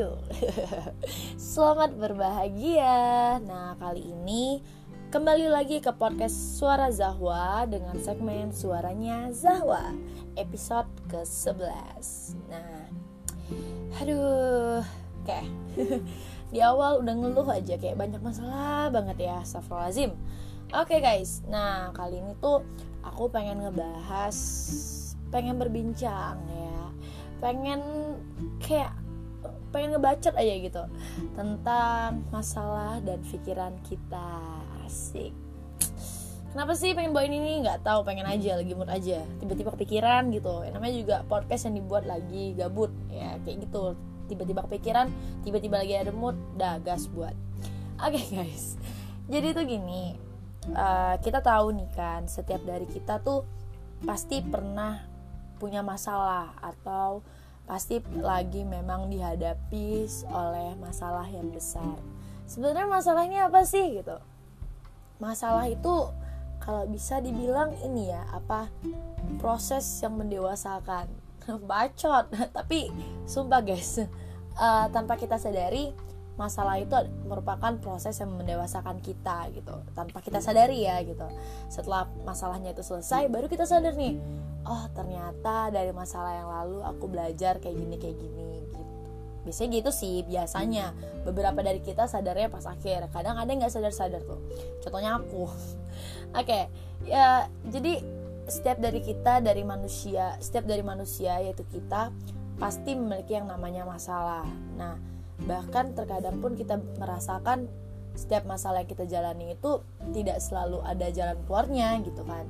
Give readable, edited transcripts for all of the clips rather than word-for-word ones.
Ayo, selamat berbahagia. Nah, kali ini kembali lagi ke podcast Suara Zahwa dengan segmen Suaranya Zahwa, episode ke-11. Nah, aduh, kayak di awal udah ngeluh aja, kayak banyak masalah banget ya, Safarulazim. Oke guys, nah kali ini tuh aku pengen berbincang ya, pengen ngebacot aja gitu tentang masalah dan pikiran kita. Asik. Kenapa sih pengen bawain ini? Gak tahu, pengen aja, lagi mood aja, tiba-tiba kepikiran gitu. Namanya juga podcast yang dibuat lagi gabut ya, kayak gitu, tiba-tiba kepikiran, tiba-tiba lagi ada mood, dah gas buat. Oke guys, jadi tuh gini, kita tahu nih kan, setiap dari kita tuh pasti pernah punya masalah atau pasti lagi memang dihadapi oleh masalah yang besar. Sebenarnya masalahnya apa sih gitu? Masalah itu kalau bisa dibilang ini ya, apa, proses yang mendewasakan. Bacot, tapi sumpah guys, tanpa kita sadari masalah itu merupakan proses yang mendewasakan kita gitu, tanpa kita sadari ya gitu. Setelah masalahnya itu selesai, baru kita sadar nih, oh ternyata dari masalah yang lalu aku belajar kayak gini gitu. Biasanya gitu sih, biasanya beberapa dari kita sadarnya pas akhir, kadang ada yang nggak sadar tuh, contohnya aku. Oke, ya jadi setiap dari manusia yaitu kita pasti memiliki yang namanya masalah. Nah, bahkan terkadang pun kita merasakan setiap masalah yang kita jalani itu tidak selalu ada jalan keluarnya gitu kan.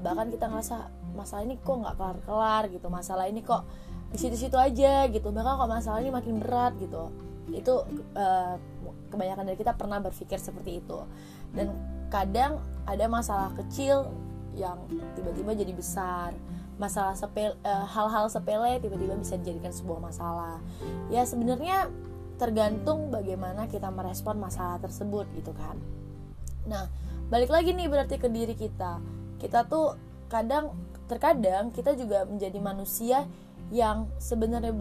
Bahkan kita ngerasa masalah ini kok nggak kelar-kelar gitu, masalah ini kok di situ-situ aja gitu, bahkan kok masalah ini makin berat gitu. Itu kebanyakan dari kita pernah berpikir seperti itu. Dan kadang ada masalah kecil yang tiba-tiba jadi besar, masalah sepele, hal-hal sepele tiba-tiba bisa dijadikan sebuah masalah. Ya sebenarnya tergantung bagaimana kita merespon masalah tersebut gitu kan. Nah, balik lagi nih berarti ke diri kita. Kita tuh terkadang kita juga menjadi manusia yang sebenarnya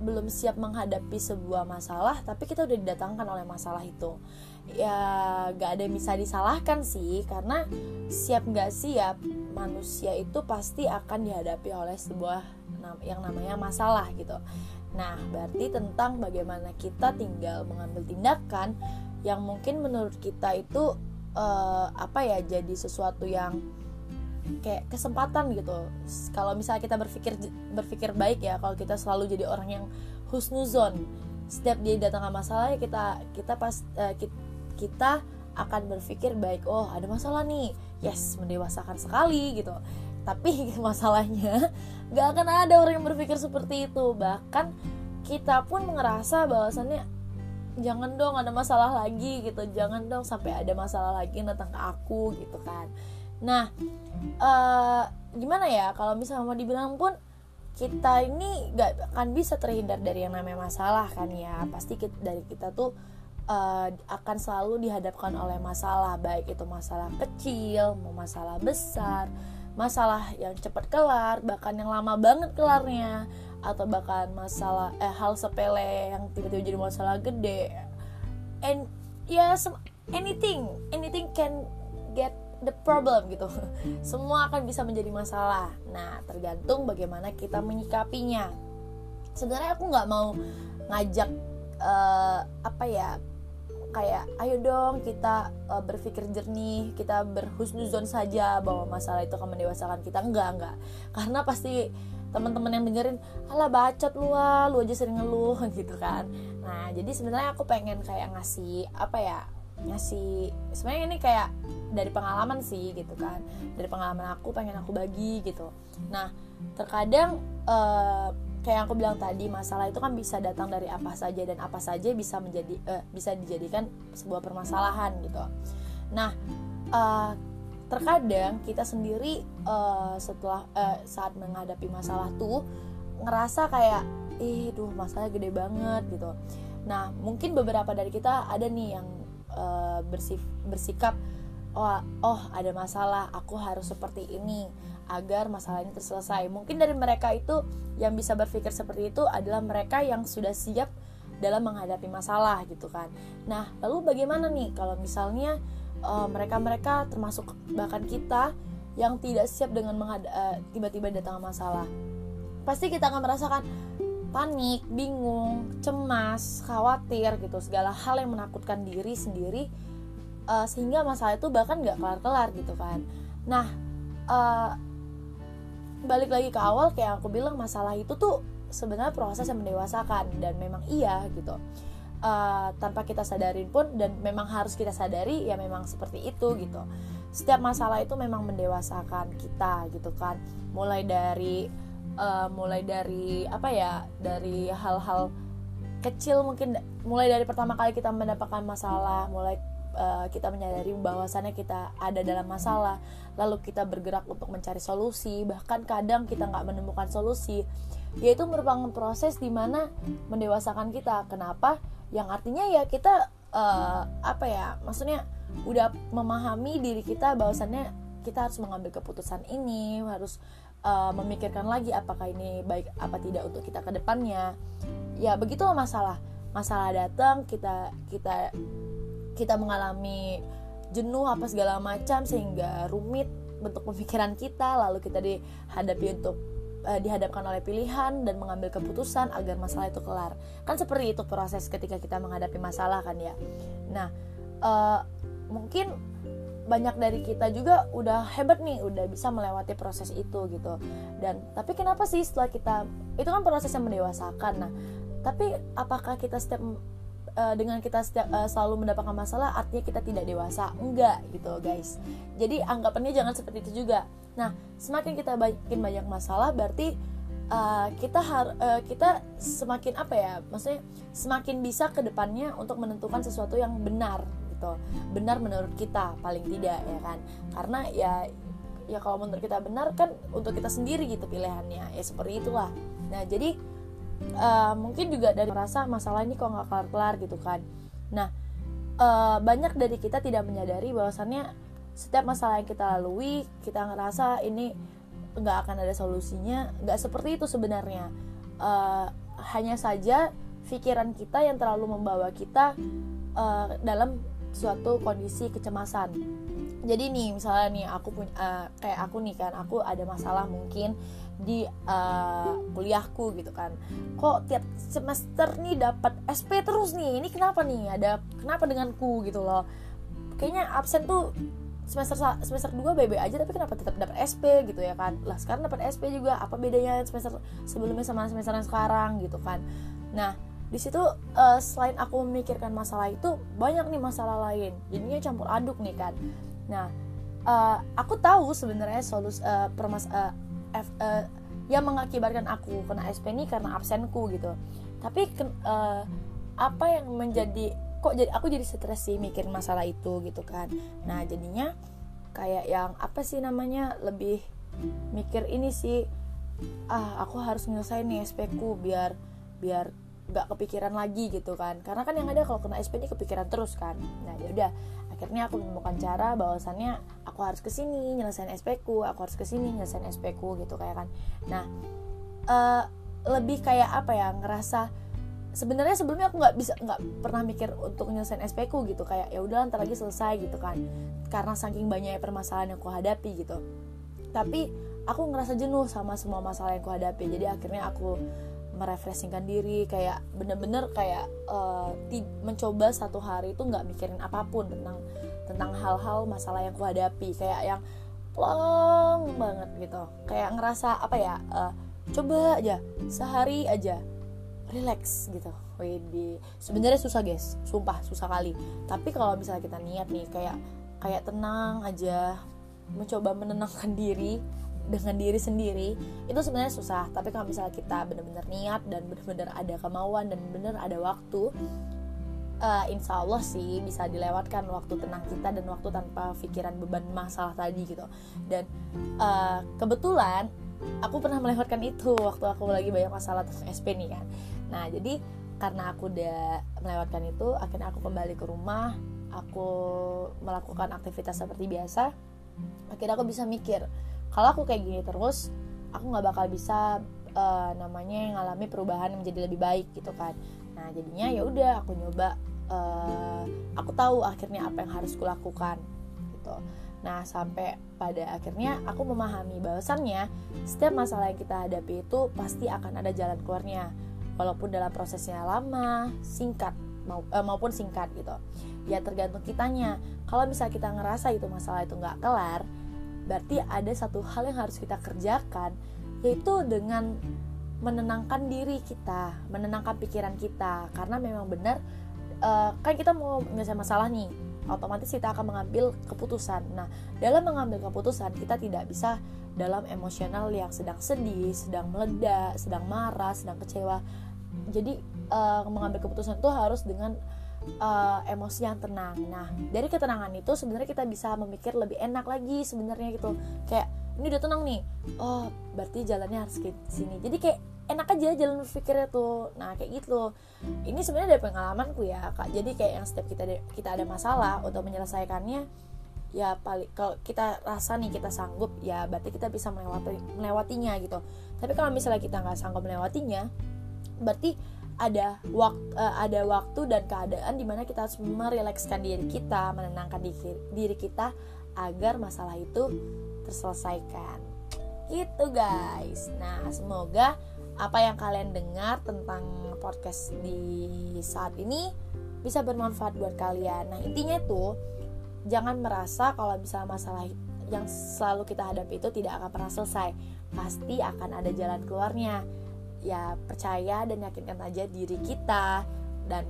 belum siap menghadapi sebuah masalah, tapi kita udah didatangkan oleh masalah itu. Ya gak ada yang bisa disalahkan sih, karena siap gak siap manusia itu pasti akan dihadapi oleh sebuah yang namanya masalah gitu. Nah, berarti tentang bagaimana kita tinggal mengambil tindakan yang mungkin menurut kita itu jadi sesuatu yang kayak kesempatan gitu. Kalau misalnya kita berpikir baik ya, kalau kita selalu jadi orang yang husnuzon, setiap dia datang ke masalah ya kita akan berpikir baik, oh ada masalah nih, yes, mendewasakan sekali gitu. Tapi masalahnya gak akan ada orang yang berpikir seperti itu. Bahkan kita pun ngerasa bahwasannya jangan dong ada masalah lagi gitu, jangan dong sampai ada masalah lagi yang datang ke aku gitu kan. Nah, gimana ya, kalau misalnya mau dibilang pun kita ini gak akan bisa terhindar dari yang namanya masalah kan ya. Pasti kita tuh akan selalu dihadapkan oleh masalah, baik itu masalah kecil, mau masalah besar, masalah yang cepat kelar, bahkan yang lama banget kelarnya, atau bahkan masalah hal sepele yang tiba-tiba jadi masalah gede. And ya, anything can get the problem gitu. Semua akan bisa menjadi masalah. Nah, tergantung bagaimana kita menyikapinya. Sebenarnya aku nggak mau ngajak kayak ayo dong kita berpikir jernih, kita berhusnuzon saja bahwa masalah itu akan mendewasakan kita. Enggak. Karena pasti teman-teman yang dengerin, "Alah bacot lu aja sering ngeluh" gitu kan. Nah, jadi sebenarnya aku pengen kayak ngasih sebenarnya ini kayak dari pengalaman sih gitu kan, dari pengalaman aku pengen aku bagi gitu. Nah, terkadang kayak aku bilang tadi, masalah itu kan bisa datang dari apa saja, dan apa saja bisa bisa dijadikan sebuah permasalahan gitu. Nah, terkadang kita sendiri setelah saat menghadapi masalah tuh ngerasa kayak duh masalah gede banget gitu. Nah, mungkin beberapa dari kita ada nih yang bersikap oh ada masalah, aku harus seperti ini agar masalah ini terselesai. Mungkin dari mereka itu yang bisa berpikir seperti itu adalah mereka yang sudah siap dalam menghadapi masalah gitu kan. Nah, lalu bagaimana nih kalau misalnya mereka-mereka termasuk bahkan kita yang tidak siap dengan tiba-tiba datang masalah? Pasti kita akan merasakan panik, bingung, cemas, khawatir gitu, segala hal yang menakutkan diri sendiri, sehingga masalah itu bahkan gak kelar-kelar gitu kan. Nah, balik lagi ke awal, kayak aku bilang, masalah itu tuh sebenarnya proses yang mendewasakan, dan memang iya gitu, tanpa kita sadarin pun, dan memang harus kita sadari, ya memang seperti itu gitu. Setiap masalah itu memang mendewasakan kita gitu kan, mulai dari hal-hal kecil mungkin, mulai dari pertama kali kita mendapatkan masalah, mulai kita menyadari bahwasannya kita ada dalam masalah, lalu kita bergerak untuk mencari solusi, bahkan kadang kita nggak menemukan solusi, yaitu merupakan proses dimana mendewasakan kita. Kenapa? Yang artinya ya kita maksudnya udah memahami diri kita bahwasannya kita harus mengambil keputusan ini, harus memikirkan lagi apakah ini baik apa tidak untuk kita ke depannya. Ya begitulah masalah datang, kita mengalami jenuh apa segala macam sehingga rumit bentuk pemikiran kita, lalu kita dihadapkan oleh pilihan dan mengambil keputusan agar masalah itu kelar. Kan seperti itu proses ketika kita menghadapi masalah kan ya. Nah, mungkin banyak dari kita juga udah hebat nih, udah bisa melewati proses itu gitu. Dan tapi kenapa sih setelah kita, itu kan proses yang mendewasakan. Nah, tapi apakah kita selalu mendapatkan masalah artinya kita tidak dewasa? Enggak gitu guys. Jadi anggapannya jangan seperti itu juga. Nah, semakin kita banyak masalah berarti kita semakin maksudnya semakin bisa ke depannya untuk menentukan sesuatu yang benar. Benar menurut kita paling tidak ya kan, karena ya kalau menurut kita benar kan untuk kita sendiri gitu pilihannya, ya seperti itulah. Nah jadi mungkin juga dari merasa masalah ini kok nggak kelar-kelar gitu kan. Nah banyak dari kita tidak menyadari bahwasannya setiap masalah yang kita lalui kita ngerasa ini nggak akan ada solusinya. Nggak seperti itu sebenarnya, hanya saja pikiran kita yang terlalu membawa kita dalam suatu kondisi kecemasan. Jadi nih misalnya nih aku punya kayak aku nih kan, aku ada masalah mungkin di kuliahku gitu kan. Kok tiap semester nih dapat SP terus nih. Ini kenapa nih? Ada kenapa denganku gitu loh. Kayaknya absen tuh semester 2 BB aja tapi kenapa tetap dapat SP gitu ya kan. Lah sekarang dapat SP juga, apa bedanya semester sebelumnya sama semester yang sekarang gitu kan. Nah, di situ selain aku memikirkan masalah itu, banyak nih masalah lain. Jadinya campur aduk nih kan. Nah, aku tahu sebenarnya solusi yang mengakibatkan aku kena SP ini karena absenku gitu. Tapi apa yang menjadi aku jadi stres sih mikirin masalah itu gitu kan. Nah, jadinya kayak yang lebih mikir ini sih, aku harus nyelesain nih SP-ku biar gak kepikiran lagi gitu kan, karena kan yang ada kalau kena SP ini kepikiran terus kan. Nah yaudah, akhirnya aku menemukan cara bahwasannya aku harus kesini nyelesain SP-ku, gitu kayak kan. Nah lebih kayak ngerasa sebenarnya sebelumnya aku nggak pernah mikir untuk nyelesain SP-ku gitu, kayak ya udah ntar lagi selesai gitu kan, karena saking banyaknya permasalahan yang aku hadapi gitu. Tapi aku ngerasa jenuh sama semua masalah yang aku hadapi, jadi akhirnya aku merefreshingkan diri, kayak bener-bener kayak mencoba satu hari itu nggak mikirin apapun tentang hal-hal masalah yang kuhadapi, kayak yang plong banget gitu, kayak ngerasa coba aja sehari aja relax gitu. Wih, sebenarnya susah guys, sumpah susah kali. Tapi kalau misalnya kita niat nih kayak tenang aja, mencoba menenangkan diri dengan diri sendiri, itu sebenarnya susah. Tapi kalau misalnya kita benar-benar niat dan benar-benar ada kemauan dan benar ada waktu, insya Allah sih bisa dilewatkan waktu tenang kita dan waktu tanpa pikiran beban masalah tadi gitu. Dan kebetulan aku pernah melewatkan itu waktu aku lagi banyak masalah tentang SP nih kan. Nah jadi karena aku udah melewatkan itu, akhirnya aku kembali ke rumah, aku melakukan aktivitas seperti biasa. Akhirnya aku bisa mikir, kalau aku kayak gini terus, aku nggak bakal bisa ngalami perubahan menjadi lebih baik gitu kan. Nah Nah jadinya ya udah aku nyoba, aku tahu akhirnya apa yang harus kulakukan gitu. Nah sampai pada akhirnya aku memahami bahwasannya setiap masalah yang kita hadapi itu pasti akan ada jalan keluarnya, walaupun dalam prosesnya lama, singkat maupun singkat gitu. Ya tergantung kitanya. Kalau misalnya kita ngerasa itu masalah itu gak kelar, berarti ada satu hal yang harus kita kerjakan, yaitu dengan menenangkan diri kita, menenangkan pikiran kita. Karena memang benar, kan kita mau menyelesaikan masalah nih, otomatis kita akan mengambil keputusan. Nah, dalam mengambil keputusan kita tidak bisa dalam emosional yang sedang sedih, sedang meledak, sedang marah, sedang kecewa. Jadi mengambil keputusan itu harus dengan emosi yang tenang. Nah, dari ketenangan itu sebenarnya kita bisa memikir lebih enak lagi sebenarnya gitu. Kayak ini udah tenang nih, oh berarti jalannya harus ke sini. Jadi kayak enak aja jalan berpikirnya tuh. Nah kayak gitu. Ini sebenarnya dari pengalamanku ya Kak. Jadi kayak yang setiap kita ada masalah untuk menyelesaikannya, ya paling kalau kita rasa nih kita sanggup, ya berarti kita bisa melewatinya gitu. Tapi kalau misalnya kita nggak sanggup melewatinya, berarti ada waktu dan keadaan di mana kita harus merelakskan diri kita, menenangkan diri kita agar masalah itu terselesaikan. Gitu guys. Nah semoga apa yang kalian dengar tentang podcast di saat ini bisa bermanfaat buat kalian. Nah intinya itu, jangan merasa kalau misalnya masalah yang selalu kita hadapi itu tidak akan pernah selesai. Pasti akan ada jalan keluarnya. Ya percaya dan yakinkan aja diri kita. Dan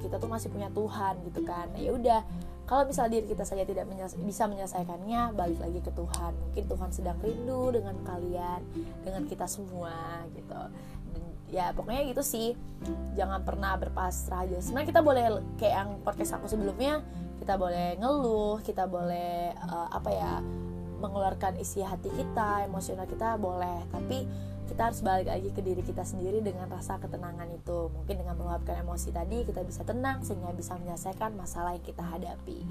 kita tuh masih punya Tuhan gitu kan. Nah yaudah, kalau misalnya diri kita saja tidak bisa menyelesaikannya, balik lagi ke Tuhan. Mungkin Tuhan sedang rindu dengan kalian, dengan kita semua gitu. Ya pokoknya gitu sih. Jangan pernah berpasrah aja. Sebenarnya kita boleh kayak yang podcast aku sebelumnya, kita boleh ngeluh, kita boleh mengeluarkan isi hati kita, emosional kita boleh. Tapi kita harus balik lagi ke diri kita sendiri dengan rasa ketenangan itu. Mungkin dengan meluapkan emosi tadi kita bisa tenang sehingga bisa menyelesaikan masalah yang kita hadapi.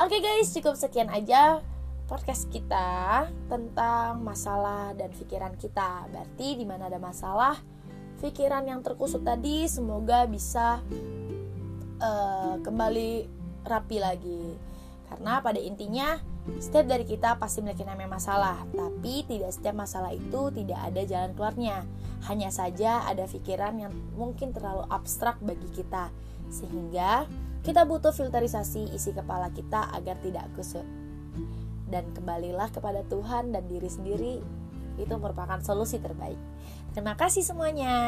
Oke guys, cukup sekian aja podcast kita tentang masalah dan pikiran kita. Berarti di mana ada masalah, pikiran yang terkusut tadi semoga bisa kembali rapi lagi. Karena pada intinya setiap dari kita pasti memiliki namanya masalah, tapi tidak setiap masalah itu tidak ada jalan keluarnya. Hanya saja ada pikiran yang mungkin terlalu abstrak bagi kita, sehingga kita butuh filterisasi isi kepala kita agar tidak kusut. Dan kembalilah kepada Tuhan dan diri sendiri, itu merupakan solusi terbaik. Terima kasih semuanya.